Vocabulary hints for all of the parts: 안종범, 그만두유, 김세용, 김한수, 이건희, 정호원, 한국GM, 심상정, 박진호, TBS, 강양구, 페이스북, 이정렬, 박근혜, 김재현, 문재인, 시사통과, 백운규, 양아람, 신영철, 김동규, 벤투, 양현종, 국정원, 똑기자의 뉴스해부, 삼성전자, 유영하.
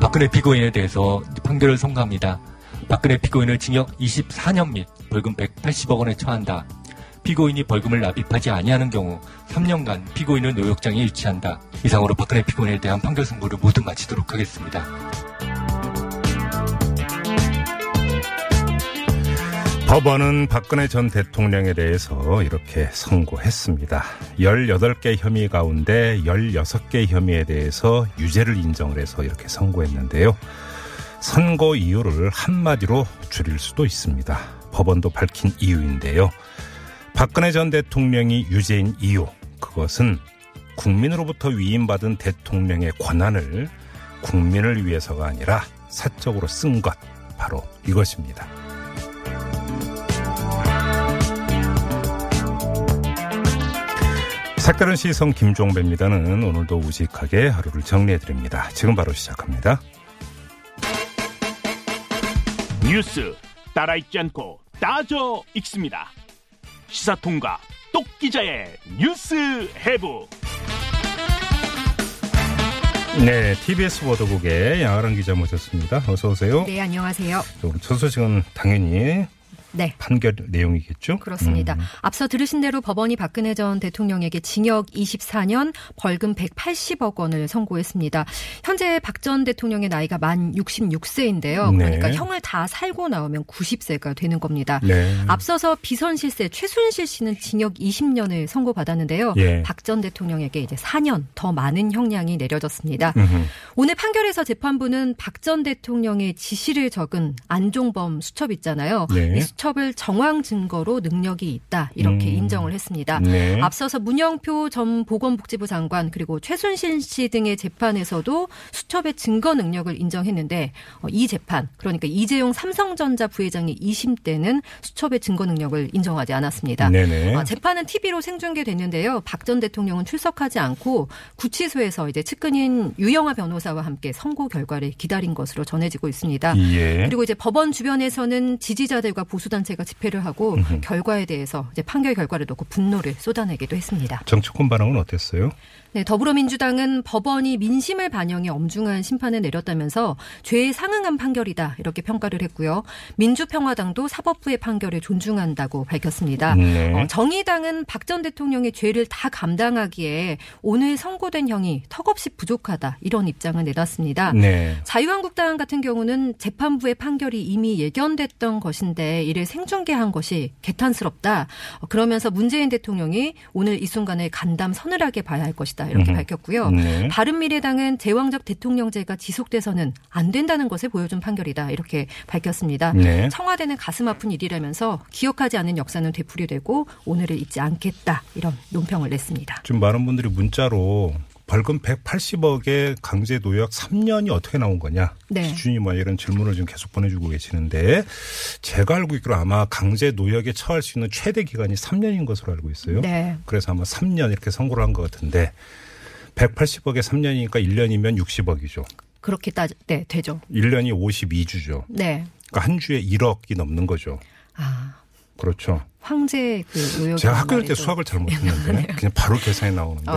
박근혜 피고인에 대해서 판결을 선고합니다. 박근혜 피고인을 징역 24년 및 벌금 180억 원에 처한다. 피고인이 벌금을 납입하지 아니하는 경우 3년간 피고인을 노역장에 유치한다. 이상으로 박근혜 피고인에 대한 판결 선고를 모두 마치도록 하겠습니다. 법원은 박근혜 전 대통령에 대해서 이렇게 선고했습니다. 18개 혐의 가운데 16개 혐의에 대해서 유죄를 인정을 해서 이렇게 선고했는데요. 선고 이유를 한마디로 줄일 수도 있습니다. 법원도 밝힌 이유인데요. 박근혜 전 대통령이 유죄인 이유, 그것은 국민으로부터 위임받은 대통령의 권한을 국민을 위해서가 아니라 사적으로 쓴 것, 바로 이것입니다. 색다른 시선 김종배입니다는 오늘도 우직하게 하루를 정리해드립니다. 지금 바로 시작합니다. 뉴스 따라 읽지 않고 따져 읽습니다. 시사통과 똑 기자의 뉴스 해부. 네, TBS 보도국의 양아람 기자 모셨습니다. 어서 오세요. 네, 안녕하세요. 오늘 첫 소식은 당연히. 네. 판결 내용이겠죠? 그렇습니다. 앞서 들으신 대로 법원이 박근혜 전 대통령에게 징역 24년 벌금 180억 원을 선고했습니다. 현재 박 전 대통령의 나이가 만 66세인데요. 네. 그러니까 형을 다 살고 나오면 90세가 되는 겁니다. 네. 앞서서 비선실세 최순실 씨는 징역 20년을 선고받았는데요. 예. 박 전 대통령에게 이제 4년 더 많은 형량이 내려졌습니다. 오늘 판결에서 재판부는 박 전 대통령의 지시를 적은 안종범 수첩 있잖아요. 네. 이 수첩을 정황 증거로 능력이 있다 이렇게 인정을 했습니다. 네. 앞서서 문영표 전 보건복지부 장관 그리고 최순실 씨 등의 재판에서도 수첩의 증거 능력을 인정했는데 이 재판 그러니까 이재용 삼성전자 부회장의 2심 때는 수첩의 증거 능력을 인정하지 않았습니다. 네네. 재판은 TV로 생중계됐는데요. 박 전 대통령은 출석하지 않고 구치소에서 이제 측근인 유영하 변호사와 함께 선고 결과를 기다린 것으로 전해지고 있습니다. 예. 그리고 이제 법원 주변에서는 지지자들과 보수단체가 집회를 하고 결과에 대해서 이제 판결 결과를 놓고 분노를 쏟아내기도 했습니다. 정치권 반응은 어땠어요? 네, 더불어민주당은 법원이 민심을 반영해 엄중한 심판을 내렸다면서 죄에 상응한 판결이다 이렇게 평가를 했고요. 민주평화당도 사법부의 판결을 존중한다고 밝혔습니다. 네. 정의당은 박 전 대통령의 죄를 다 감당하기에 오늘 선고된 형이 턱없이 부족하다 이런 입장을 내놨습니다. 네. 자유한국당 같은 경우는 재판부의 판결이 이미 예견됐던 것인데 이를 생중계한 것이 개탄스럽다. 그러면서 문재인 대통령이 오늘 이 순간을 간담 서늘하게 봐야 할 것이다. 이렇게 밝혔고요. 네. 바른미래당은 제왕적 대통령제가 지속돼서는 안 된다는 것을 보여준 판결이다. 이렇게 밝혔습니다. 네. 청와대는 가슴 아픈 일이라면서 기억하지 않은 역사는 되풀이되고 오늘을 잊지 않겠다. 이런 논평을 냈습니다. 지금 많은 분들이 문자로 벌금 180억에 강제 노역 3년이 어떻게 나온 거냐. 네. 기준이 뭐냐 이런 질문을 지금 계속 보내주고 계시는데 제가 알고 있기로 아마 강제 노역에 처할 수 있는 최대 기간이 3년인 것으로 알고 있어요. 네. 그래서 아마 3년 이렇게 선고를 한 것 같은데 180억에 3년이니까 1년이면 60억이죠. 그렇게 네, 되죠. 1년이 52주죠. 네. 그러니까 한 주에 1억이 넘는 거죠. 아. 그렇죠. 황제 노역. 제가 학교 다닐 때 수학을 잘 못했는데 그냥 바로 계산이 나오는데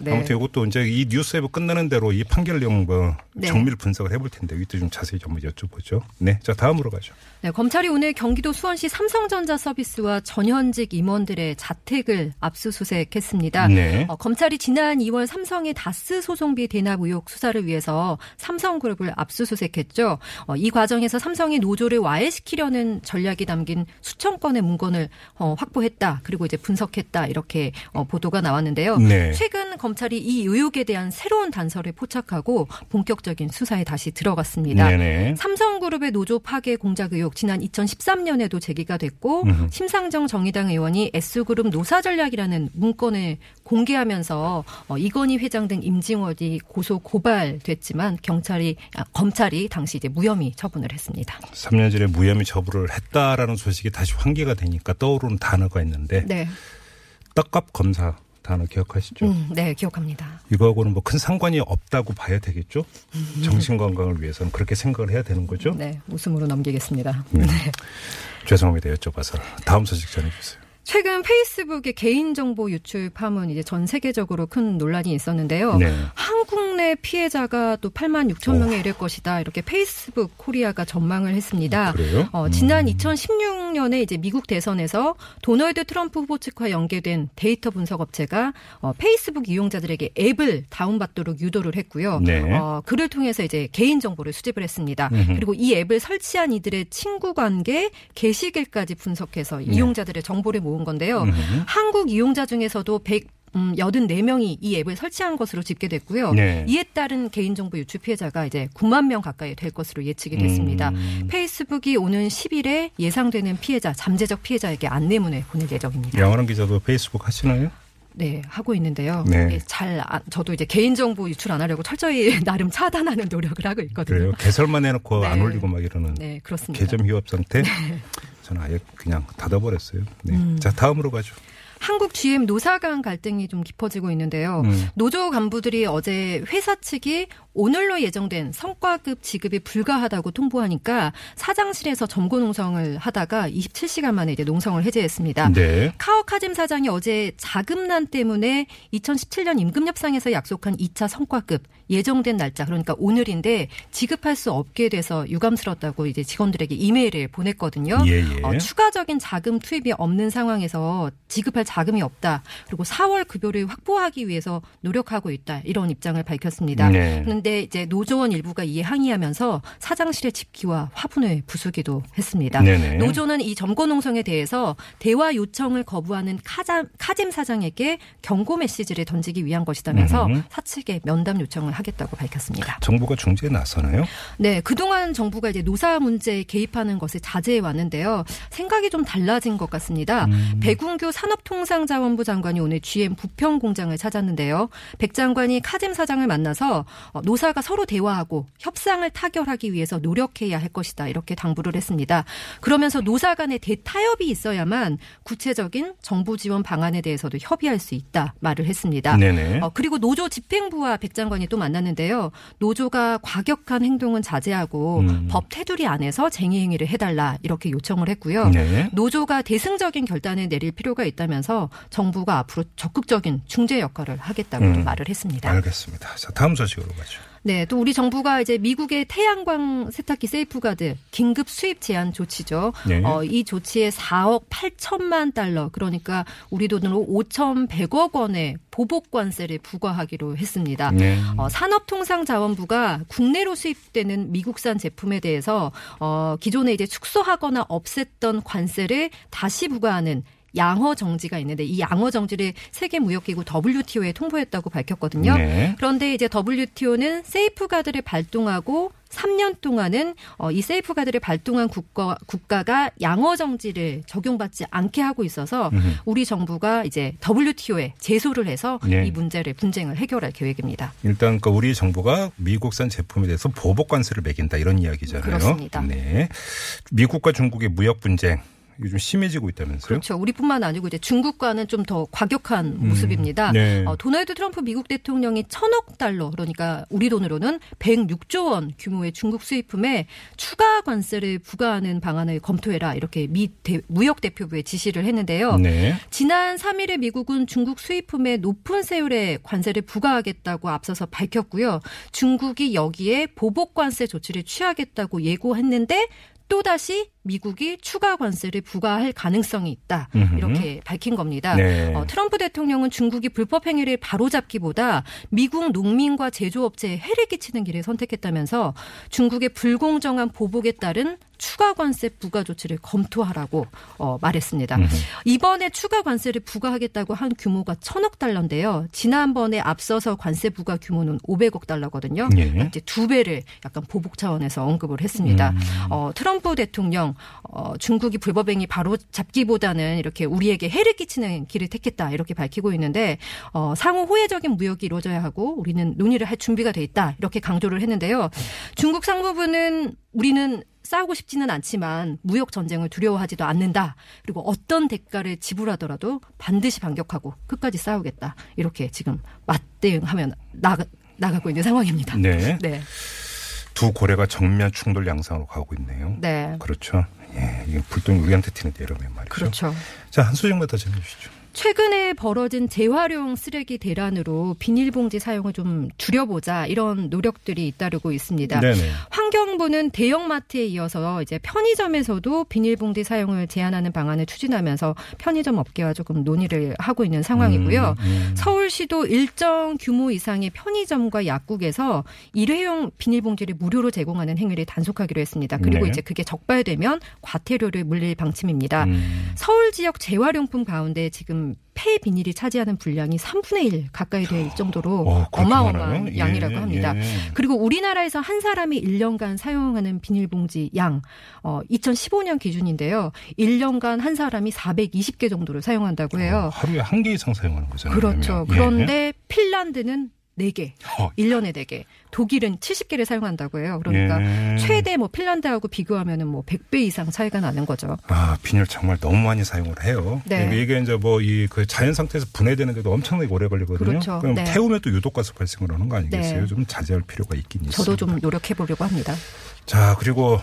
네. 아무튼 이것도 이제 이 뉴스에 끝나는 대로 이 판결 내용과 네. 정밀 분석을 해볼 텐데 이것도 좀 자세히 한번 여쭤보죠. 네, 자 다음으로 가죠. 네, 검찰이 오늘 경기도 수원시 삼성전자 서비스와 전현직 임원들의 자택을 압수수색했습니다. 네. 검찰이 지난 2월 삼성의 다스 소송비 대납 의혹 수사를 위해서 삼성그룹을 압수수색했죠. 이 과정에서 삼성이 노조를 와해시키려는 전략이 담긴 수천 건의 문건을 확보했다. 그리고 이제 분석했다. 이렇게 보도가 나왔는데요. 네. 최근 검찰이 이 의혹에 대한 새로운 단서를 포착하고 본격적인 수사에 다시 들어갔습니다. 네네. 삼성그룹의 노조 파괴 공작 의혹 지난 2013년에도 제기가 됐고 심상정 정의당 의원이 S그룹 노사전략이라는 문건을 공개하면서 이건희 회장 등 임직원이 고소 고발됐지만 검찰이 당시 이제 무혐의 처분을 했습니다. 3년 전에 무혐의 처분을 했다라는 소식이 다시 환기가 되니까 떠오르는 단어가 있는데 네. 떡값 검사 단어 기억하시죠? 네, 기억합니다. 이거하고는 뭐 큰 상관이 없다고 봐야 되겠죠? 정신건강을 위해서는 그렇게 생각을 해야 되는 거죠? 네, 웃음으로 넘기겠습니다. 네. 죄송합니다. 여쭤봐서. 다음 소식 전해주세요. 최근 페이스북의 개인정보 유출 파문 이제 전 세계적으로 큰 논란이 있었는데요. 네. 한국 내 피해자가 또 86,000명에 이를 것이다. 이렇게 페이스북 코리아가 전망을 했습니다. 그래요? 지난 2016년에 이제 미국 대선에서 도널드 트럼프 후보 측과 연계된 데이터 분석 업체가 페이스북 이용자들에게 앱을 다운받도록 유도를 했고요. 네. 그를 통해서 이제 개인정보를 수집을 했습니다. 그리고 이 앱을 설치한 이들의 친구 관계, 게시글까지 분석해서 이용자들의 정보를 모았습니다. 온 건데요. 한국 이용자 중에서도 184명이 이 앱을 설치한 것으로 집계됐고요. 네. 이에 따른 개인정보 유출 피해자가 이제 9만 명 가까이 될 것으로 예측이 됐습니다. 페이스북이 오는 10일에 예상되는 피해자, 잠재적 피해자에게 안내문을 보낼 예정입니다. 양아람 기자도 페이스북 하시나요? 네, 하고 있는데요. 네. 저도 이제 개인정보 유출 안 하려고 철저히 나름 차단하는 노력을 하고 있거든요. 그래요? 개설만 해놓고 네. 안 올리고 막 이러는. 네, 그렇습니다. 개점 휴업 상태. 네. 저는 아예 그냥 닫아버렸어요. 네. 자, 다음으로 가죠. 한국 GM 노사 간 갈등이 좀 깊어지고 있는데요. 노조 간부들이 어제 회사 측이 오늘로 예정된 성과급 지급이 불가하다고 통보하니까 사장실에서 점거 농성을 하다가 27시간 만에 이제 농성을 해제했습니다. 네. 카젬 사장이 어제 자금난 때문에 2017년 임금협상에서 약속한 2차 성과급 예정된 날짜 그러니까 오늘인데 지급할 수 없게 돼서 유감스럽다고 이제 직원들에게 이메일을 보냈거든요. 예, 예. 추가적인 자금 투입이 없는 상황에서 지급할 자금이 없다. 그리고 4월 급여를 확보하기 위해서 노력하고 있다. 이런 입장을 밝혔습니다. 네. 그런데 이제 노조원 일부가 이에 항의하면서 사장실의 집기와 화분을 부수기도 했습니다. 네네. 노조는 이 점거 농성에 대해서 대화 요청을 거부하는 카젬 사장에게 경고 메시지를 던지기 위한 것이다면서 사측에 면담 요청을 하겠다고 밝혔습니다. 정부가 중재에 나서나요? 네, 그동안 정부가 이제 노사 문제에 개입하는 것을 자제해 왔는데요. 생각이 좀 달라진 것 같습니다. 백운규 산업통상자원부 장관이 오늘 GM 부평 공장을 찾았는데요. 백 장관이 카젬 사장을 만나서 노사가 서로 대화하고 협상을 타결하기 위해서 노력해야 할 것이다. 이렇게 당부를 했습니다. 그러면서 노사 간의 대타협이 있어야만 구체적인 정부 지원 방안에 대해서도 협의할 수 있다. 말을 했습니다. 네네. 그리고 노조 집행부와 백 장관이 또 만났는데요. 노조가 과격한 행동은 자제하고 법 테두리 안에서 쟁의 행위를 해달라. 이렇게 요청을 했고요. 네. 노조가 대승적인 결단을 내릴 필요가 있다면서 정부가 앞으로 적극적인 중재 역할을 하겠다고 말을 했습니다. 알겠습니다. 자, 다음 소식으로 가겠습니다. 네, 또 우리 정부가 이제 미국의 태양광 세탁기 세이프가드 긴급 수입 제한 조치죠. 네. 이 조치에 4억 8천만 달러 그러니까 우리 돈으로 5,100억 원의 보복 관세를 부과하기로 했습니다. 네. 산업통상자원부가 국내로 수입되는 미국산 제품에 대해서 기존에 이제 축소하거나 없앴던 관세를 다시 부과하는 양어 정지가 있는데 이 양어 정지를 세계무역기구 WTO에 통보했다고 밝혔거든요. 네. 그런데 이제 WTO는 세이프가드를 발동하고 3년 동안은 이 세이프가드를 발동한 국가가 양어 정지를 적용받지 않게 하고 있어서 우리 정부가 이제 WTO에 제소를 해서 네. 이 분쟁을 해결할 계획입니다. 일단 그러니까 우리 정부가 미국산 제품에 대해서 보복 관세를 매긴다 이런 이야기잖아요. 그렇습니다. 네. 미국과 중국의 무역 분쟁. 요즘 심해지고 있다면서요? 그렇죠. 우리뿐만 아니고 이제 중국과는 좀 더 과격한 모습입니다. 네. 도널드 트럼프 미국 대통령이 1,000억 달러 그러니까 우리 돈으로는 106조 원 규모의 중국 수입품에 추가 관세를 부과하는 방안을 검토해라 이렇게 미 무역 대표부에 지시를 했는데요. 네. 지난 3일에 미국은 중국 수입품에 높은 세율의 관세를 부과하겠다고 앞서서 밝혔고요. 중국이 여기에 보복 관세 조치를 취하겠다고 예고했는데 또다시 미국이 추가 관세를 부과할 가능성이 있다. 이렇게 밝힌 겁니다. 네. 트럼프 대통령은 중국이 불법 행위를 바로잡기보다 미국 농민과 제조업체에 해를 끼치는 길을 선택했다면서 중국의 불공정한 보복에 따른 추가 관세 부과 조치를 검토하라고 말했습니다. 이번에 추가 관세를 부과하겠다고 한 규모가 1,000억 달러인데요. 지난번에 앞서서 관세 부과 규모는 500억 달러거든요. 예. 이제 2배를 약간 보복 차원에서 언급을 했습니다. 트럼프 대통령 중국이 불법행위 바로 잡기보다는 이렇게 우리에게 해를 끼치는 길을 택했다 이렇게 밝히고 있는데 상호 호혜적인 무역이 이루어져야 하고 우리는 논의를 할 준비가 돼 있다 이렇게 강조를 했는데요. 중국 상무부는 우리는 싸우고 싶지는 않지만 무역 전쟁을 두려워하지도 않는다. 그리고 어떤 대가를 지불하더라도 반드시 반격하고 끝까지 싸우겠다. 이렇게 지금 맞대응하며 나가고 있는 상황입니다. 네. 네. 두 고래가 정면 충돌 양상으로 가고 있네요. 네. 그렇죠. 예, 이게 불똥이 우리한테 튀는데 이러면 말이죠. 그렇죠. 자, 한 소식만 더 전해 주시죠. 최근에 벌어진 재활용 쓰레기 대란으로 비닐봉지 사용을 좀 줄여보자 이런 노력들이 잇따르고 있습니다. 네네. 환경부는 대형마트에 이어서 이제 편의점에서도 비닐봉지 사용을 제한하는 방안을 추진하면서 편의점 업계와 조금 논의를 하고 있는 상황이고요. 서울시도 일정 규모 이상의 편의점과 약국에서 일회용 비닐봉지를 무료로 제공하는 행위를 단속하기로 했습니다. 그리고 네. 이제 그게 적발되면 과태료를 물릴 방침입니다. 서울 지역 재활용품 가운데 지금 폐비닐이 차지하는 분량이 3분의 1 가까이 될 정도로 어마어마한 양이라고 합니다. 예. 그리고 우리나라에서 한 사람이 1년간 사용하는 비닐봉지 양 2015년 기준인데요. 1년간 한 사람이 420개 정도를 사용한다고 해요. 하루에 1개 이상 사용하는 거잖아요. 그렇죠. 그런데 예. 핀란드는 4개, 1년에 4개. 독일은 70개를 사용한다고 해요. 그러니까 예. 최대 핀란드하고 비교하면은 100배 이상 차이가 나는 거죠. 아, 비닐 정말 너무 많이 사용을 해요. 네. 이게 이제 그 자연 상태에서 분해되는 데도 엄청나게 오래 걸리거든요. 그렇죠. 그럼 네. 태우면 또 유독가스 발생을 하는 거 아니겠어요? 네. 좀 자제할 필요가 있긴 있어요. 저도 있습니다. 좀 노력해 보려고 합니다. 자, 그리고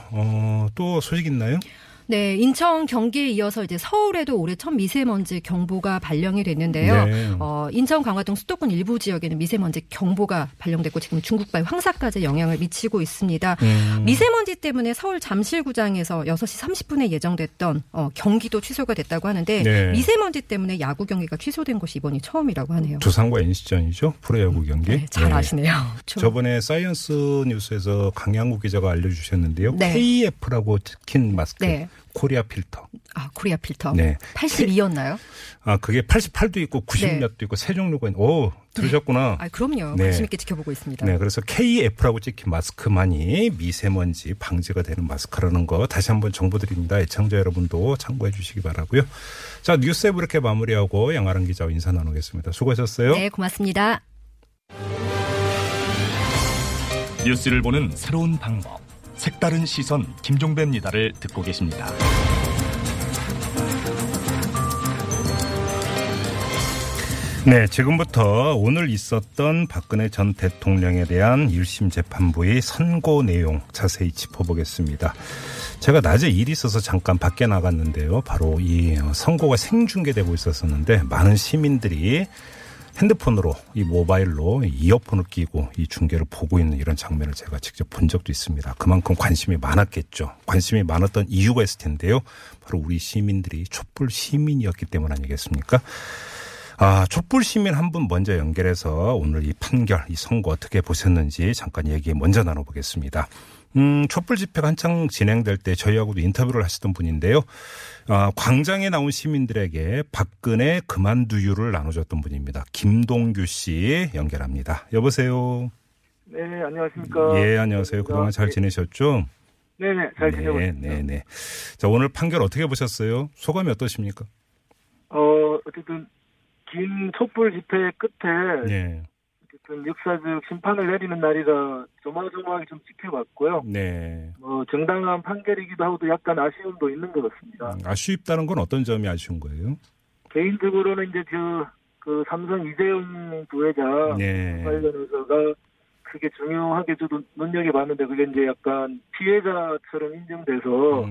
또 소식 있나요? 네, 인천, 경기에 이어서 이제 서울에도 올해 첫 미세먼지 경보가 발령이 됐는데요. 네. 인천, 강화 등 수도권 일부 지역에는 미세먼지 경보가 발령됐고 지금 중국발 황사까지 영향을 미치고 있습니다. 미세먼지 때문에 서울 잠실구장에서 6시 30분에 예정됐던 경기도 취소가 됐다고 하는데 네. 미세먼지 때문에 야구 경기가 취소된 것이 이번이 처음이라고 하네요. 두산과 NC전이죠. 프로야구 경기. 네, 잘 네. 아시네요. 저번에 사이언스 뉴스에서 강양구 기자가 알려주셨는데요. 네. KF라고 찍힌 마스크. 네. 코리아 필터. 아, 코리아 필터. 네. 82였나요? 아, 그게 88도 있고 90몇도 네. 있고 세 종류가 있는데. 오, 들으셨구나. 네. 아, 그럼요. 네. 관심 있게 지켜보고 있습니다. 네, 그래서 KF라고 찍힌 마스크만이 미세먼지 방지가 되는 마스크라는 거 다시 한번 정보드립니다. 애청자 여러분도 참고해 주시기 바라고요. 자, 뉴스앱 이렇게 마무리하고 양아람 기자와 인사 나누겠습니다. 수고하셨어요. 네, 고맙습니다. 뉴스를 보는 새로운 방법. 색다른 시선 김종배입니다를 듣고 계십니다. 네, 지금부터 오늘 있었던 박근혜 전 대통령에 대한 1심 재판부의 선고 내용 자세히 짚어보겠습니다. 제가 낮에 일이 있어서 잠깐 밖에 나갔는데요. 바로 이 선고가 생중계되고 있었는데 많은 시민들이 핸드폰으로 이 모바일로 이어폰을 끼고 이 중계를 보고 있는 이런 장면을 제가 직접 본 적도 있습니다. 그만큼 관심이 많았겠죠. 관심이 많았던 이유가 있을 텐데요. 바로 우리 시민들이 촛불 시민이었기 때문 아니겠습니까? 아, 촛불 시민 한 분 먼저 연결해서 오늘 이 판결, 이 선고 어떻게 보셨는지 잠깐 얘기 먼저 나눠보겠습니다. 촛불 집회가 한창 진행될 때 저희하고도 인터뷰를 하시던 분인데요. 아, 광장에 나온 시민들에게 박근혜 그만두유를 나눠줬던 분입니다. 김동규 씨 연결합니다. 여보세요. 네, 안녕하십니까. 예, 안녕하세요. 그동안 잘 지내셨죠? 네네, 잘 지내고 있습니다. 네네. 자, 오늘 판결 어떻게 보셨어요? 소감이 어떠십니까? 어쨌든 긴 촛불 집회 끝에 네. 역사적 심판을 내리는 날이라 조마조마하게 좀 지켜봤고요. 네. 정당한 판결이기도 하고도 약간 아쉬움도 있는 것 같습니다. 아쉽다는 건 어떤 점이 아쉬운 거예요? 개인적으로는 이제 그 삼성 이재용 부회장 네. 관련해서가 그게 중요하게 저도 눈여겨봤는데 그게 이제 약간 피해자처럼 인정돼서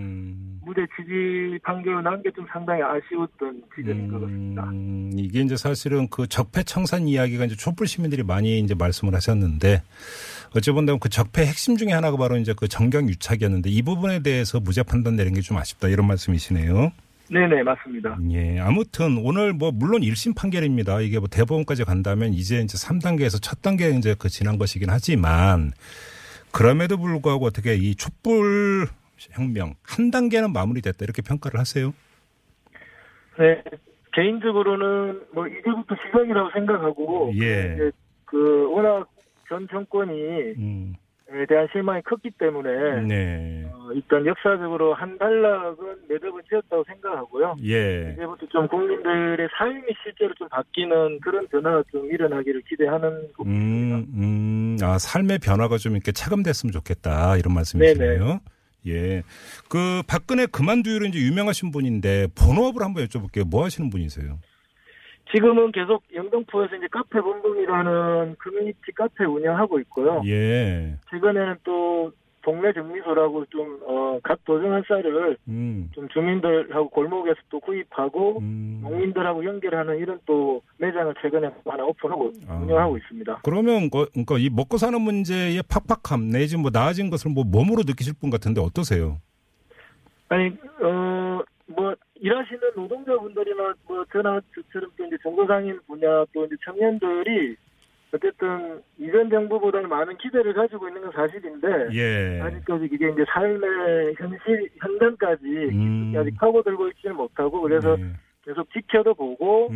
무죄 지지 판결을 난 게 좀 상당히 아쉬웠던 지점인 것 같습니다. 이게 이제 사실은 그 적폐청산 이야기가 이제 촛불 시민들이 많이 이제 말씀을 하셨는데 어찌 본다면 그 적폐 핵심 중에 하나가 바로 이제 그 정경 유착이었는데 이 부분에 대해서 무죄 판단 내린 게 좀 아쉽다 이런 말씀이시네요. 네네, 맞습니다. 예. 아무튼 오늘 물론 1심 판결입니다. 이게 대법원까지 간다면 이제 3단계에서 첫 단계에 이제 그 지난 것이긴 하지만 그럼에도 불구하고 어떻게 이 촛불 혁명 한 단계는 마무리됐다 이렇게 평가를 하세요? 네, 개인적으로는 뭐 이제부터 시작이라고 생각하고 예. 그 워낙 전 정권이 대한 실망이 컸기 때문에 네. 일단 역사적으로 한 단락은 매듭은 지었다고 생각하고요. 예. 이제부터 좀 국민들의 삶이 실제로 좀 바뀌는 그런 변화가 좀 일어나기를 기대하는 부분입니다. 아, 삶의 변화가 좀 이렇게 차감됐으면 좋겠다 이런 말씀이시네요. 예. 그 박근혜 그만두유로 이제 유명하신 분인데 본업을 한번 여쭤볼게요. 뭐 하시는 분이세요? 지금은 계속 영등포에서 이제 카페 본봉이라는 커뮤니티 카페 운영하고 있고요. 예. 최근에는 또 동네 정미소라고 좀 각 도정 한 쌀을 좀 주민들하고 골목에서 또 구입하고 농민들하고 연결하는 이런 또 매장을 최근에 하나 오픈하고 운영하고 있습니다. 그러면 그러니까 이 먹고 사는 문제의 팍팍함 내지 뭐 나아진 것을 뭐 몸으로 느끼실 분 같은데 어떠세요? 아니 뭐 일하시는 노동자분들이나 뭐 저나 저처럼 또 이제 중소상인 분야 또 이제 청년들이 어쨌든 이전 정부보다는 많은 기대를 가지고 있는 건 사실인데 예. 아직까지 이게 이제 삶의 현실 현장까지 아직 파고들고 있지는 못하고 그래서 네. 계속 지켜도 보고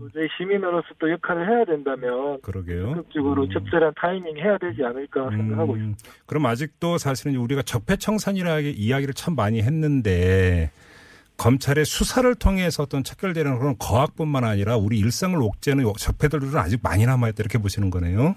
또 저희 시민으로서 또 역할을 해야 된다면 그러게요. 적극적으로 적절한 타이밍 해야 되지 않을까 생각하고 있습니다. 그럼 아직도 사실은 우리가 적폐청산이라는 이야기를 참 많이 했는데. 검찰의 수사를 통해서 어떤 척결되는 그런 거학뿐만 아니라 우리 일상을 옥죄는 적폐들은 아직 많이 남아있다 이렇게 보시는 거네요.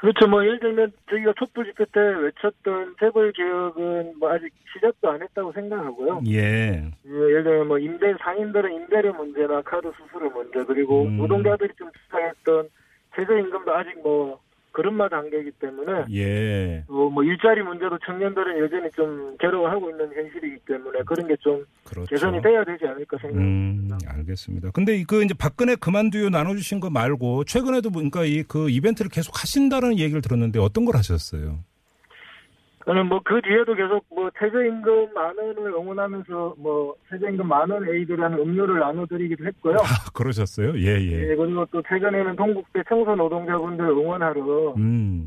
그렇죠. 뭐 예를 들면 저희가 촛불 집회 때 외쳤던 재벌 개혁은 뭐 아직 시작도 안 했다고 생각하고요. 예. 예를 들면 뭐 임대 상인들은 임대료 문제나 카드 수수료 문제 그리고 노동자들이 좀 주장했던 최저임금도 아직 뭐 그런마 단계이기 때문에 예. 뭐 일자리 문제도 청년들은 여전히 좀 괴로워하고 있는 현실이기 때문에 그런 게 좀 그렇죠. 개선이 돼야 되지 않을까 생각합니다. 알겠습니다. 근데 그 이제 박근혜 그만두유 나눠주신 거 말고 최근에도 그러니까 이 그 이벤트를 계속 하신다는 얘기를 들었는데 어떤 걸 하셨어요? 저는 뭐 그 뒤에도 계속 뭐 최저임금 10,000원을 응원하면서 뭐 최저임금 10,000원 에이드라는 음료를 나눠드리기도 했고요. 아, 그러셨어요? 예. 예, 그리고 또 최근에는 동국대 청소 노동자분들 응원하러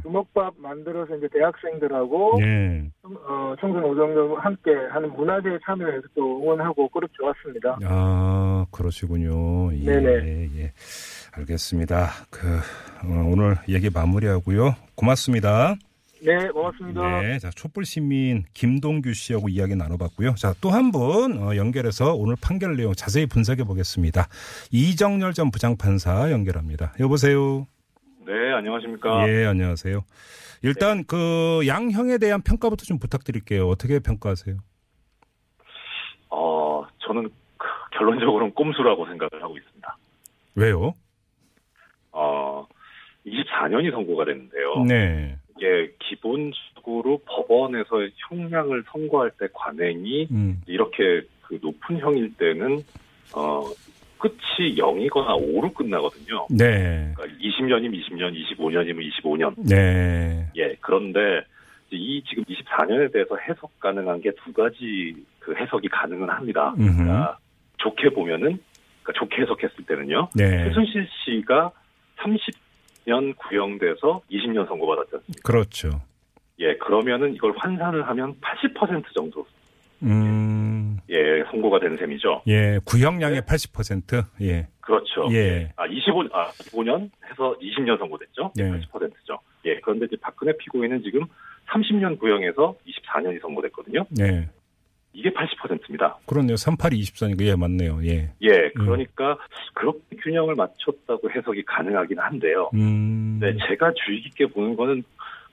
주먹밥 만들어서 이제 대학생들하고 예. 청소 노동자분과 함께 하는 문화제에 참여해서 또 응원하고 그렇게 좋았습니다. 아, 그러시군요. 예, 네네. 예. 알겠습니다. 오늘 얘기 마무리하고요. 고맙습니다. 네, 고맙습니다. 네, 자, 촛불 시민 김동규 씨하고 이야기 나눠봤고요. 자, 또 한 분 연결해서 오늘 판결 내용 자세히 분석해 보겠습니다. 이정렬 전 부장판사 연결합니다. 여보세요. 네, 안녕하십니까. 예, 안녕하세요. 일단 네. 그 양형에 대한 평가부터 좀 부탁드릴게요. 어떻게 평가하세요? 저는 결론적으로는 꼼수라고 생각을 하고 있습니다. 왜요? 24년이 선고가 됐는데요. 네. 이게 기본적으로 법원에서 형량을 선고할 때 관행이 이렇게 그 높은 형일 때는 끝이 0이거나 5로 끝나거든요. 네. 그러니까 20년이면 20년, 25년이면 25년. 네. 예. 그런데 이 지금 24년에 대해서 해석 가능한 게 두 가지 그 해석이 가능은 합니다. 그러니까 좋게 보면은 그러니까 좋게 해석했을 때는요. 네. 최순실 씨가 30년 구형돼서 20년 선고받았지 않습니까? 그렇죠. 예, 그러면은 이걸 환산을 하면 80% 정도. 예, 선고가 되는 셈이죠. 예, 구형량의 네. 80%? 예. 그렇죠. 예. 25년 해서 20년 선고됐죠? 예. 80%죠. 예, 그런데 이제 박근혜 피고인은 지금 30년 구형에서 24년이 선고됐거든요. 예. 이게 80%입니다. 그렇네요. 38이 24니까 예, 맞네요. 예. 예, 그러니까 그렇게 균형을 맞췄다고 해석이 가능하긴 한데요. 네, 제가 주의 깊게 보는 거는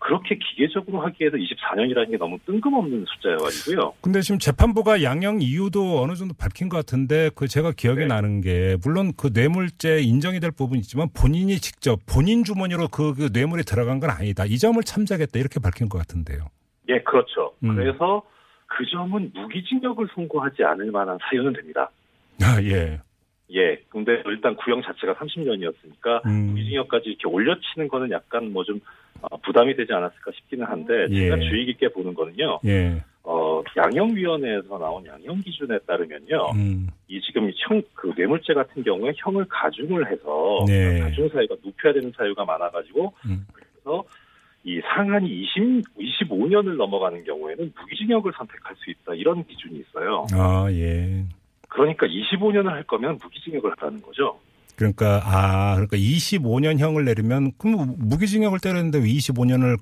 그렇게 기계적으로 하기에도 24년이라는 게 너무 뜬금없는 숫자여가지고요. 근데 지금 재판부가 양형 이유도 어느 정도 밝힌 것 같은데 그 제가 기억이 네. 나는 게 물론 그 뇌물죄 인정이 될 부분이 있지만 본인이 직접 본인 주머니로 그 뇌물이 들어간 건 아니다. 이 점을 참작했다 이렇게 밝힌 것 같은데요. 예, 그렇죠. 그래서 그 점은 무기징역을 선고하지 않을 만한 사유는 됩니다. 아, 예. 예. 근데 일단 구형 자체가 30년이었으니까 무기징역까지 이렇게 올려치는 거는 약간 뭐 좀 부담이 되지 않았을까 싶기는 한데 예. 제가 주의 깊게 보는 거는요. 예. 양형위원회에서 나온 양형 기준에 따르면요. 이 지금 그 뇌물죄 같은 경우에 형을 가중을 해서 네. 가중 사유가 높여야 되는 사유가 많아가지고 그래서 이 상한이 25년을 넘어가는 경우에는 무기징역을 선택할 수 있다. 이런 기준이 있어요. 아, 예. 그러니까 25년을 할 거면 무기징역을 하라는 거죠. 그러니까 25년형을 내리면 그럼 무기징역을 때렸는데 왜 25년을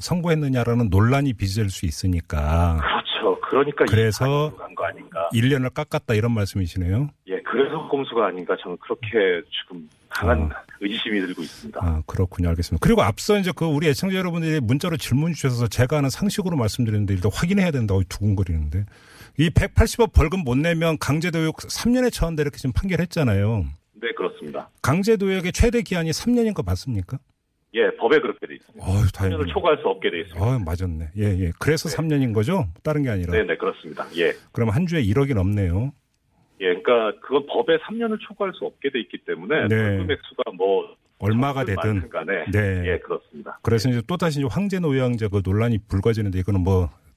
선고했느냐라는 논란이 빚을 수 있으니까. 그렇죠. 그러니까 그래서 1년을 깎았다 이런 말씀이시네요. 예, 그래서 꼼수가 아닌가 저는 그렇게 지금 강한 의심이 들고 있습니다. 아, 그렇군요. 알겠습니다. 그리고 앞서 이제 우리 애청자 여러분들이 문자로 질문 주셔서 제가 아는 상식으로 말씀드렸는데 일단 확인해야 된다고 두근거리는데 이 180억 벌금 못 내면 강제도역 3년에 처한다 이렇게 지금 판결했잖아요. 네, 그렇습니다. 강제도역의 최대 기한이 3년인 거 맞습니까? 예, 법에 그렇게 돼 있습니다. 3년을 초과할 수 없게 돼 있습니다. 맞았네. 예. 그래서 네. 3년인 거죠? 다른 게 아니라. 네, 그렇습니다. 예. 그럼 한 주에 1억이 넘네요. 예, 그러니까 그건 법에 3년을 초과할 수 없게 돼 있기 때문에 네. 벌금 액수가 얼마가 되든 간에 네, 예, 그렇습니다. 그래서 이제 또 다시 황제 노유황제 논란이 불거지는데 이거는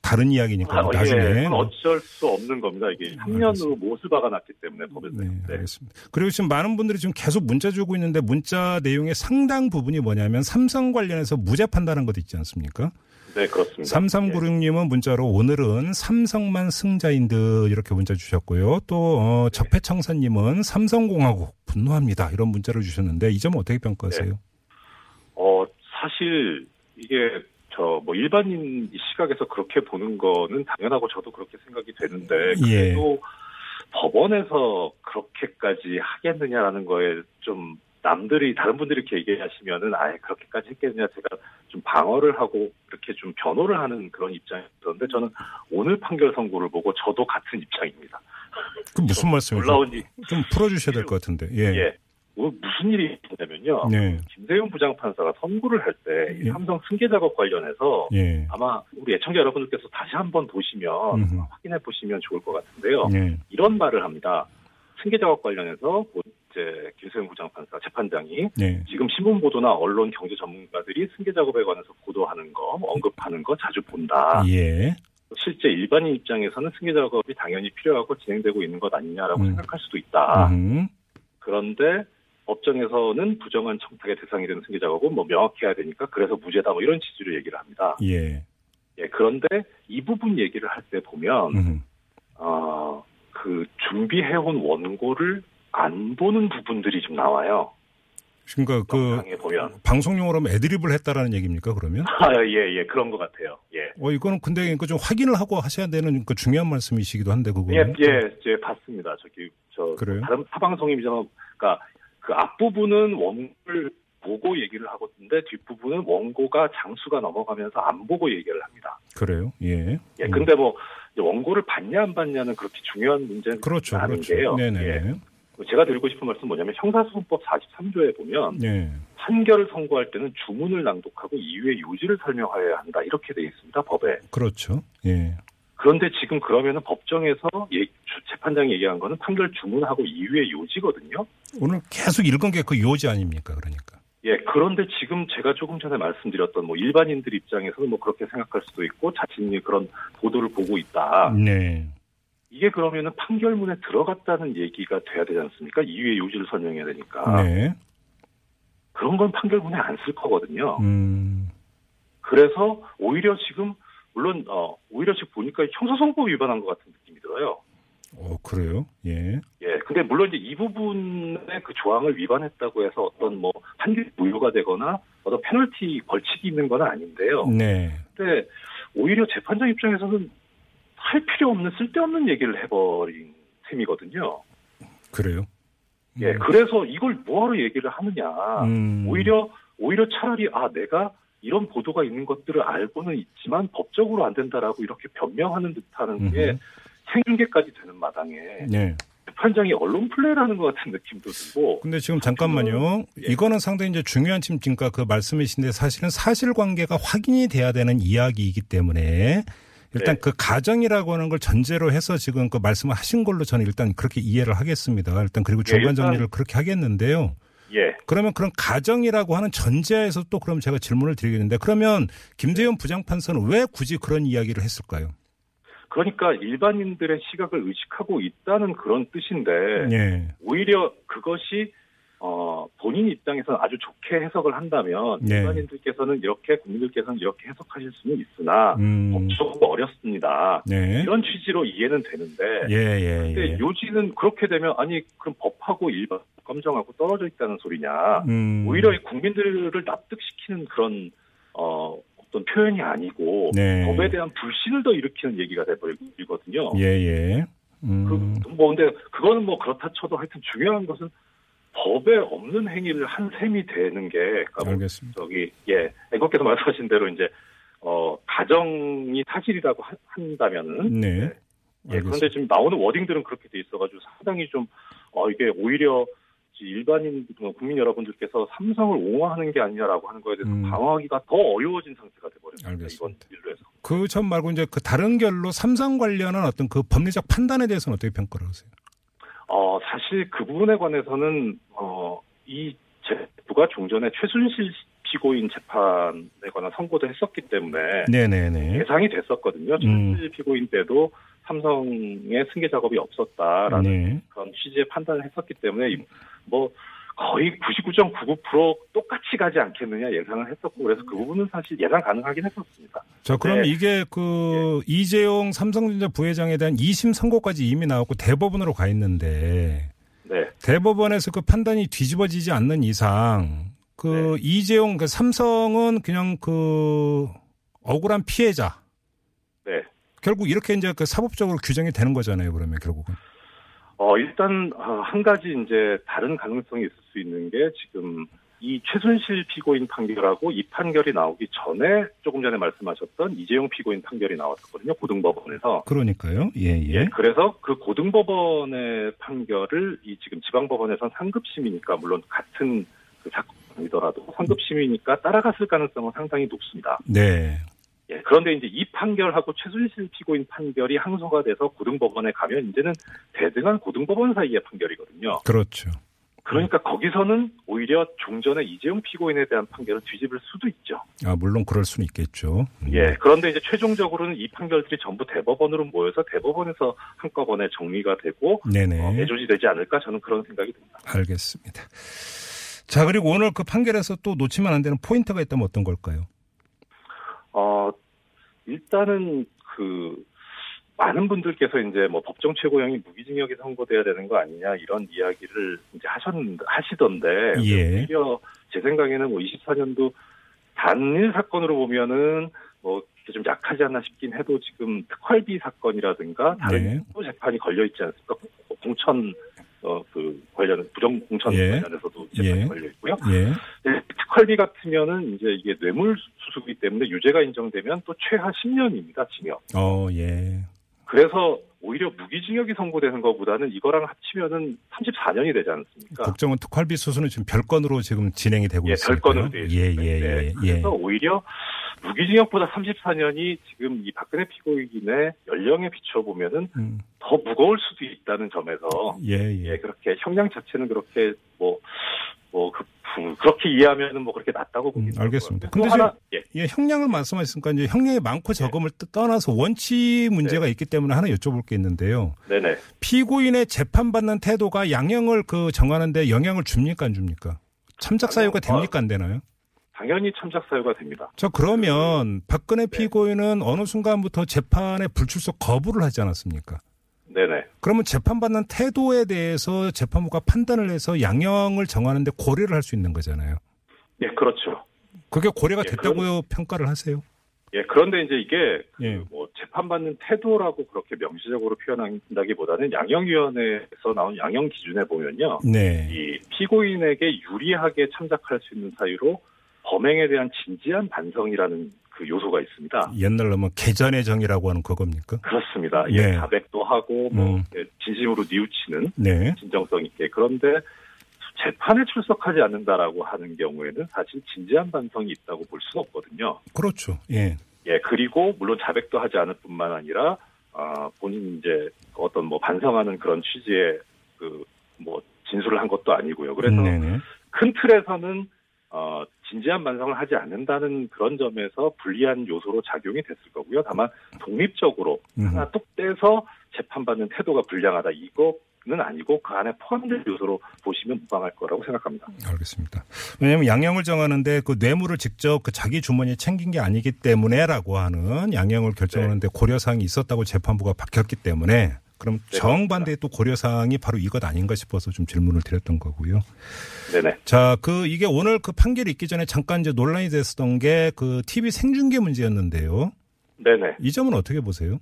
다른 이야기니까 나중에. 예, 어쩔 수 없는 겁니다. 이게 3년으로 못을 박아놨기 때문에 법에서. 네, 알겠습니다. 그리고 지금 많은 분들이 지금 계속 문자 주고 있는데 문자 내용의 상당 부분이 뭐냐면 삼성 관련해서 무죄 판단한 것도 있지 않습니까? 네, 그렇습니다. 3396님은 문자로 오늘은 삼성만 승자인 듯 이렇게 문자 주셨고요. 또 적폐청산님은 삼성공화국 분노합니다. 이런 문자를 주셨는데 이 점은 어떻게 평가하세요? 네. 사실 이게 일반인 시각에서 그렇게 보는 거는 당연하고 저도 그렇게 생각이 되는데 그래도 법원에서 그렇게까지 하겠느냐라는 거에 좀 남들이 다른 분들이 이렇게 얘기하시면은 아예 그렇게까지 했겠느냐 제가 좀 방어를 하고 이렇게 좀 변호를 하는 그런 입장이었는데 저는 오늘 판결 선고를 보고 저도 같은 입장입니다. 그 무슨 말씀이세요? 좀 풀어주셔야 될 것 같은데. 예. 무슨 일이 있냐면요. 네. 김세용 부장판사가 선고를 할 때 삼성 승계 작업 관련해서 아마 우리 애청자 여러분들께서 다시 한번 보시면 확인해 보시면 좋을 것 같은데요. 이런 말을 합니다. 승계 작업 관련해서 김세용 부장판사 재판장이 지금 신문 보도나 언론 경제 전문가들이 승계 작업에 관해서 보도하는 거, 언급하는 거 자주 본다. 예. 실제 일반인 입장에서는 승계 작업이 당연히 필요하고 진행되고 있는 것 아니냐라고 생각할 수도 있다. 그런데 법정에서는 부정한 청탁의 대상이 되는 승계 작업은 명확해야 되니까 그래서 무죄다 이런 취지로 얘기를 합니다. 예. 그런데 이 부분 얘기를 할 때 보면 그 준비해온 원고를 안 보는 부분들이 좀 나와요. 그러니까 방송용으로 하면 애드립을 했다라는 얘기입니까 그러면? 예, 그런 것 같아요. 예. 이거는 근데 좀 확인을 하고 하셔야 되는 그 중요한 말씀이시기도 한데 그거. 예, 봤습니다. 그래요? 다른 타방송이지만 그러니까. 그 앞부분은 원고를 보고 얘기를 하고있는데 뒷부분은 원고가 장수가 넘어가면서 안 보고 얘기를 합니다. 그래요? 예. 근데 원고를 봤냐 안 봤냐는 그렇게 중요한 문제는 아닌데요. 그렇죠. 네네. 예. 제가 드리고 싶은 말씀은 뭐냐면 형사소송법 43조에 보면 판결을 선고할 때는 주문을 낭독하고 이유의 요지를 설명해야 한다. 이렇게 돼 있습니다. 법에. 그렇죠. 예. 그런데 지금 그러면은 법정에서 재판장이 얘기한 거는 판결 주문하고 이유의 요지거든요. 오늘 계속 읽은 게 그 요지 아닙니까? 그러니까. 예, 그런데 지금 제가 조금 전에 말씀드렸던 일반인들 입장에서는 그렇게 생각할 수도 있고 자신이 그런 보도를 보고 있다. 네. 이게 그러면은 판결문에 들어갔다는 얘기가 돼야 되지 않습니까? 이유의 요지를 설명해야 되니까. 네. 그런 건 판결문에 안 쓸 거거든요. 그래서 오히려 지금 물론 오히려 지금 보니까 형사소송법 위반한 것 같은 느낌이 들어요. 그래요? 예. 예. 근데 물론 이제 이 부분의 그 조항을 위반했다고 해서 어떤 판결 무효가 되거나 어떤 페널티 벌칙이 있는 건 아닌데요. 네. 근데 오히려 재판장 입장에서는 할 필요 없는 쓸데없는 얘기를 해버린 셈이거든요. 그래요? 예. 그래서 이걸 뭐하러 얘기를 하느냐. 오히려 차라리 내가 이런 보도가 있는 것들을 알고는 있지만 법적으로 안 된다라고 이렇게 변명하는 듯하는 게 생중계까지 되는 마당에 판장이 언론 플레이를 하는 것 같은 느낌도 들고. 근데 지금 잠깐만요. 이거는 상당히 이제 중요한 지금 그 말씀이신데 사실은 사실관계가 확인이 돼야 되는 이야기이기 때문에 일단 그 가정이라고 하는 걸 전제로 해서 지금 그 말씀을 하신 걸로 저는 일단 그렇게 이해를 하겠습니다. 일단 그리고 중간 정리를 그렇게 하겠는데요. 예. 그러면 그런 가정이라고 하는 전제에서 또 그럼 제가 질문을 드리겠는데 그러면 김재현 부장판사는 왜 굳이 그런 이야기를 했을까요? 그러니까 일반인들의 시각을 의식하고 있다는 그런 뜻인데 오히려 그것이 본인 입장에서는 아주 좋게 해석을 한다면, 네. 일반인들께서는 이렇게, 국민들께서는 이렇게 해석하실 수는 있으나, 법적으로 어렵습니다. 네. 이런 취지로 이해는 되는데, 근데 요지는 그렇게 되면, 아니, 그럼 법하고 일반 검정하고 떨어져 있다는 소리냐, 오히려 이 국민들을 납득시키는 그런, 어떤 표현이 아니고, 네. 법에 대한 불신을 더 일으키는 얘기가 돼버리거든요. 근데 그거는 뭐 그렇다 쳐도 하여튼 중요한 것은, 법에 없는 행위를 한 셈이 되는 게, 그러니까 알겠습니다. 앵커께서 말씀하신 대로 이제 가정이 사실이라고 한다면은, 그런데 지금 나오는 워딩들은 그렇게 돼 있어가지고 상당히 좀 이게 오히려 일반인 국민 여러분들께서 삼성을 옹호하는 게 아니냐라고 하는 거에 대해서 방어하기가 더 어려워진 상태가 돼버렸습니다. 알겠습니다. 이번 일로에서. 그 점 말고 이제 그 다른 결로 삼성 관련한 어떤 그 법리적 판단에 대해서는 어떻게 평가를 하세요? 사실 그 부분에 관해서는, 이 재부가 종전에 최순실 피고인 재판에 관한 선고도 했었기 때문에. 예상이 됐었거든요. 최순실 피고인 때도 삼성의 승계 작업이 없었다라는 그런 취지의 판단을 했었기 때문에, 뭐, 거의 99.99% 똑같이 가지 않겠느냐 예상을 했었고, 그래서 그 부분은 사실 예상 가능하긴 했었습니다. 자, 그럼 이게 이재용 삼성전자 부회장에 대한 2심 선고까지 이미 나왔고 대법원으로 가 있는데, 대법원에서 그 판단이 뒤집어지지 않는 이상, 이재용, 삼성은 그냥 억울한 피해자. 결국 이렇게 이제 사법적으로 규정이 되는 거잖아요, 그러면 결국은. 일단, 한 가지 이제 다른 가능성이 있을 수 있는 게 지금 이 최순실 피고인 판결하고 이 판결이 나오기 전에 조금 전에 말씀하셨던 이재용 피고인 판결이 나왔었거든요. 고등법원에서. 그러니까요. 그래서 그 고등법원의 판결을 이 지금 지방법원에선 상급심이니까, 물론 같은 그 사건이더라도 상급심이니까 따라갔을 가능성은 상당히 높습니다. 그런데 이제 이 판결하고 최순실 피고인 판결이 항소가 돼서 고등법원에 가면 이제는 대등한 고등법원 사이의 판결이거든요. 그러니까 거기서는 오히려 종전에 이재용 피고인에 대한 판결을 뒤집을 수도 있죠. 물론 그럴 수는 있겠죠. 그런데 이제 최종적으로는 이 판결들이 전부 대법원으로 모여서 대법원에서 한꺼번에 정리가 되고 내조지되지 않을까, 저는 그런 생각이 듭니다. 알겠습니다. 자, 그리고 오늘 그 판결에서 또 놓치면 안 되는 포인트가 있다면 어떤 걸까요? 일단은 많은 분들께서 이제 뭐 법정 최고형이 무기징역이 선고돼야 되는 거 아니냐 이런 이야기를 이제 하시던데, 오히려 제 생각에는 뭐 24년도 단일 사건으로 보면은 뭐 좀 약하지 않나 싶긴 해도 지금 특활비 사건이라든가 다른 또 재판이 걸려 있지 않습니까? 공천 관련 부정 공천 관련해서도 재판이 걸려 있고요. 특활비 같으면은 이제 이게 뇌물 수수기 때문에 유죄가 인정되면 또 최하 10년입니다, 징역. 그래서 오히려 무기징역이 선고되는 것보다는 이거랑 합치면은 34년이 되지 않습니까? 국정원 특활비 수수는 지금 별건으로 지금 진행이 되고 있습니다. 별건으로 되어 있습니다. 그래서 오히려 무기징역보다 34년이 지금 이 박근혜 피고인의 연령에 비춰보면은 더 무거울 수도 있다는 점에서 그렇게 형량 자체는 그렇게 그렇게 이해하면은 그렇게 낫다고 보기는. 알겠습니다. 근데 형량을 말씀하셨으니까 이제 형량이 많고 적음을 떠나서 원칙 문제가 있기 때문에 하나 여쭤볼 게 있는데요. 피고인의 재판받는 태도가 양형을 정하는데 영향을 줍니까 안 줍니까? 참작 사유가 됩니까 안 되나요? 당연히 참작 사유가 됩니다. 자, 그러면 박근혜 피고인은 어느 순간부터 재판에 불출석 거부를 하지 않았습니까? 그러면 재판받는 태도에 대해서 재판부가 판단을 해서 양형을 정하는데 고려를 할 수 있는 거잖아요. 그렇죠. 그게 고려가 됐다고요? 평가를 하세요? 그런데 이제 이게 재판받는 태도라고 그렇게 명시적으로 표현한다기보다는 양형위원회에서 나온 양형 기준에 보면요, 이 피고인에게 유리하게 참작할 수 있는 사유로 범행에 대한 진지한 반성이라는 그 요소가 있습니다. 옛날로 하면 개전의 정이라고 하는 그겁니까? 그렇습니다. 자백도 하고 진심으로 뉘우치는 진정성 있게. 그런데 재판에 출석하지 않는다라고 하는 경우에는 사실 진지한 반성이 있다고 볼 수는 없거든요. 그리고 물론 자백도 하지 않을 뿐만 아니라 본인 이제 어떤 반성하는 그런 취지의 진술을 한 것도 아니고요. 그래서 큰 틀에서는 진지한 반성을 하지 않는다는 그런 점에서 불리한 요소로 작용이 됐을 거고요. 다만 독립적으로 하나 뚝 떼서 재판받는 태도가 불량하다, 이거 는 아니고 그 안에 포함된 요소로 보시면 무방할 거라고 생각합니다. 알겠습니다. 왜냐하면 양형을 정하는데 그 뇌물을 직접 그 자기 주머니에 챙긴 게 아니기 때문에라고 하는 양형을 결정하는데 고려사항이 있었다고 재판부가 밝혔기 때문에 그럼 정반대의 또 고려사항이 바로 이것 아닌가 싶어서 좀 질문을 드렸던 거고요. 네네. 자, 이게 오늘 그 판결이 있기 전에 잠깐 이제 논란이 됐었던 게 그 TV 생중계 문제였는데요. 네네. 이 점은 어떻게 보세요?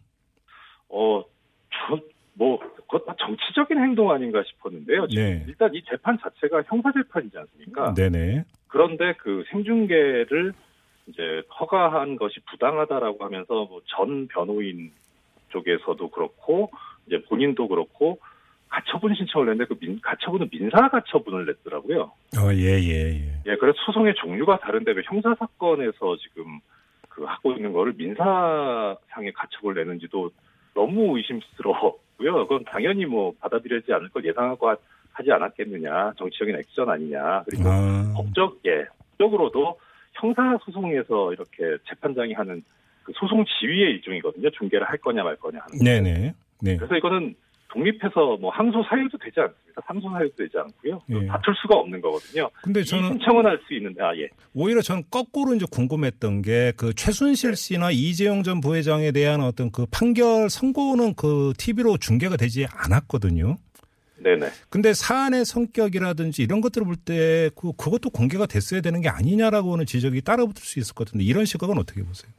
그것 다 정치적인 행동 아닌가 싶었는데요. 지금 네. 일단 이 재판 자체가 형사재판이지 않습니까? 네네. 그런데 그 생중계를 이제 허가한 것이 부당하다라고 하면서 뭐 전 변호인 쪽에서도 그렇고 이제 본인도 그렇고 가처분 신청을 냈는데 가처분은 민사 가처분을 냈더라고요. 예, 그래서 소송의 종류가 다른데 왜 형사 사건에서 지금 그 하고 있는 거를 민사상의 가처분을 내는지도 너무 의심스러웠고요. 그건 당연히 뭐 받아들여지지 않을 걸 예상하고 하지 않았겠느냐. 정치적인 액션 아니냐. 그리고 법적으로도 형사소송에서 이렇게 재판장이 하는 그 소송 지휘의 일종이거든요. 중계를 할 거냐 말 거냐 하는. 네네. 네. 그래서 이거는 독립해서 뭐 항소 사유도 되지 않습니다. 상소 사유도 되지 않고요. 네. 다툴 수가 없는 거거든요. 근데 저는 신청은 할 수 있는데 오히려 저는 거꾸로 이제 궁금했던 게 그 최순실 씨나 이재용 전 부회장에 대한 어떤 그 판결 선고는 그 TV로 중계가 되지 않았거든요. 네네. 근데 사안의 성격이라든지 이런 것들을 볼 때 그것도 공개가 됐어야 되는 게 아니냐라고 하는 지적이 따라붙을 수 있을 것 같은데 이런 시각은 어떻게 보세요?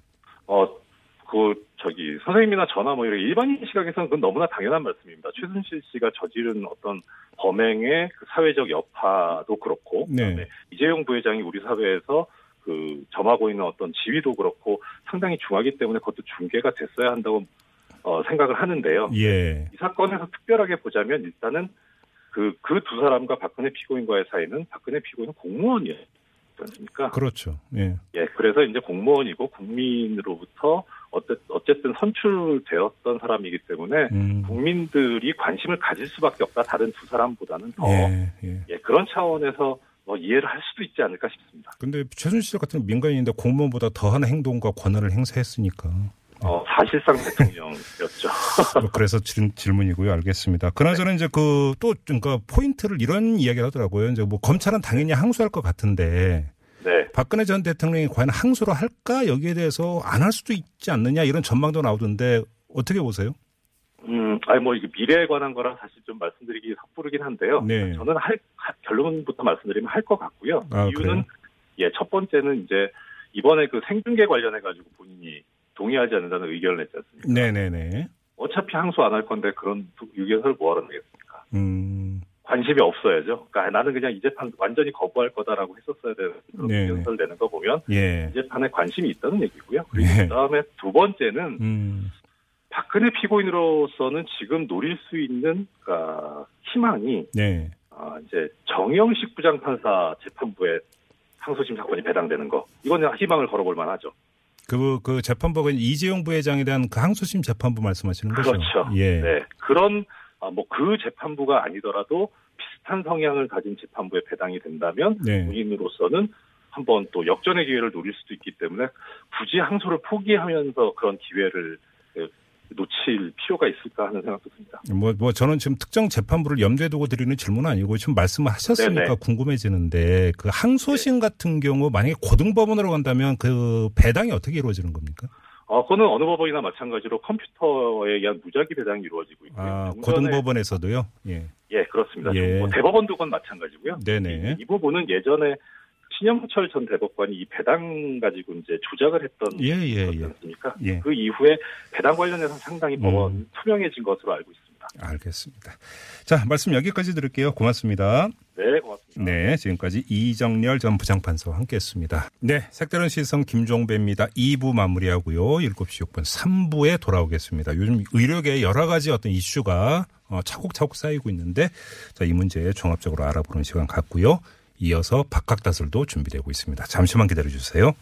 선생님이나 저나 뭐 이렇게 일반인 시각에서는 그건 너무나 당연한 말씀입니다. 최순실 씨가 저지른 어떤 범행의 그 사회적 여파도 그렇고, 네. 이재용 부회장이 우리 사회에서 그 점하고 있는 어떤 지위도 그렇고 상당히 중하기 때문에 그것도 중계가 됐어야 한다고 생각을 하는데요. 예. 이 사건에서 특별하게 보자면 일단은 그 두 사람과 박근혜 피고인과의 사이는 박근혜 피고인은 공무원이에요. 않습니까? 그렇죠. 예. 그래서 이제 공무원이고 국민으로부터 어쨌든 선출되었던 사람이기 때문에 국민들이 관심을 가질 수밖에 없다. 다른 두 사람보다는 더 그런 차원에서 이해를 할 수도 있지 않을까 싶습니다. 그런데 최순실 같은 민간인인데 공무원보다 더한 행동과 권한을 행사했으니까. 사실상 대통령이었죠. 그래서 질문이고요. 알겠습니다. 그나저나 이제 그러니까 포인트를 이런 이야기를 하더라고요. 이제 뭐 검찰은 당연히 항소할 것 같은데. 네. 박근혜 전 대통령이 과연 항소를 할까? 여기에 대해서 안 할 수도 있지 않느냐 이런 전망도 나오던데 어떻게 보세요? 이게 미래에 관한 거라 사실 좀 말씀드리기 섣부르긴 한데요. 네. 저는 결론부터 말씀드리면 할 것 같고요. 이유는 그래요? 첫 번째는 이제 이번에 그 생중계 관련해 가지고 본인이 동의하지 않는다는 의견을 냈지 않습니까? 네네네. 어차피 항소 안 할 건데 그런 의견서를 뭐하러 내겠습니까? 관심이 없어야죠. 그러니까 나는 그냥 이 재판 완전히 거부할 거다라고 했었어야 되는 그런 의견서를 내는 거 보면 이 재판에 관심이 있다는 얘기고요. 그리고 그다음에 두 번째는 박근혜 피고인으로서는 지금 노릴 수 있는 희망이 이제 정영식 부장판사 재판부에 항소심 사건이 배당되는 거. 이거는 희망을 걸어볼 만하죠. 그 재판부가 이재용 부회장에 대한 그 항소심 재판부 말씀하시는 거죠? 그렇죠. 예. 네. 그런 그 재판부가 아니더라도 비슷한 성향을 가진 재판부에 배당이 된다면 본인으로서는 한번 또 역전의 기회를 노릴 수도 있기 때문에 굳이 항소를 포기하면서 그런 기회를 놓칠 필요가 있을까 하는 생각도 듭니다. 저는 지금 특정 재판부를 염두에 두고 드리는 질문은 아니고 지금 말씀을 하셨으니까 궁금해지는데 그 항소심 같은 경우 만약에 고등법원으로 간다면 그 배당이 어떻게 이루어지는 겁니까? 그거는 어느 법원이나 마찬가지로 컴퓨터에 의한 무작위 배당이 이루어지고 있고요. 고등법원에서도요? 예, 그렇습니다. 대법원도 건 마찬가지고요. 네네. 이 부분은 예전에 신영철 전 대법관이 이 배당 가지고 이제 조작을 했던 거지 않습니까? 그 이후에 배당 관련해서 상당히 법원 투명해진 것으로 알고 있습니다. 알겠습니다. 자, 말씀 여기까지 들을게요. 고맙습니다. 네, 고맙습니다. 네, 지금까지 이정렬 전 부장판사와 함께했습니다. 네, 색다른 시선 김종배입니다. 2부 마무리하고요. 7시 6분 3부에 돌아오겠습니다. 요즘 의료계에 여러 가지 어떤 이슈가 차곡차곡 쌓이고 있는데 자, 이 문제 종합적으로 알아보는 시간 갖고요. 이어서 바깥다슬도 준비되고 있습니다. 잠시만 기다려주세요.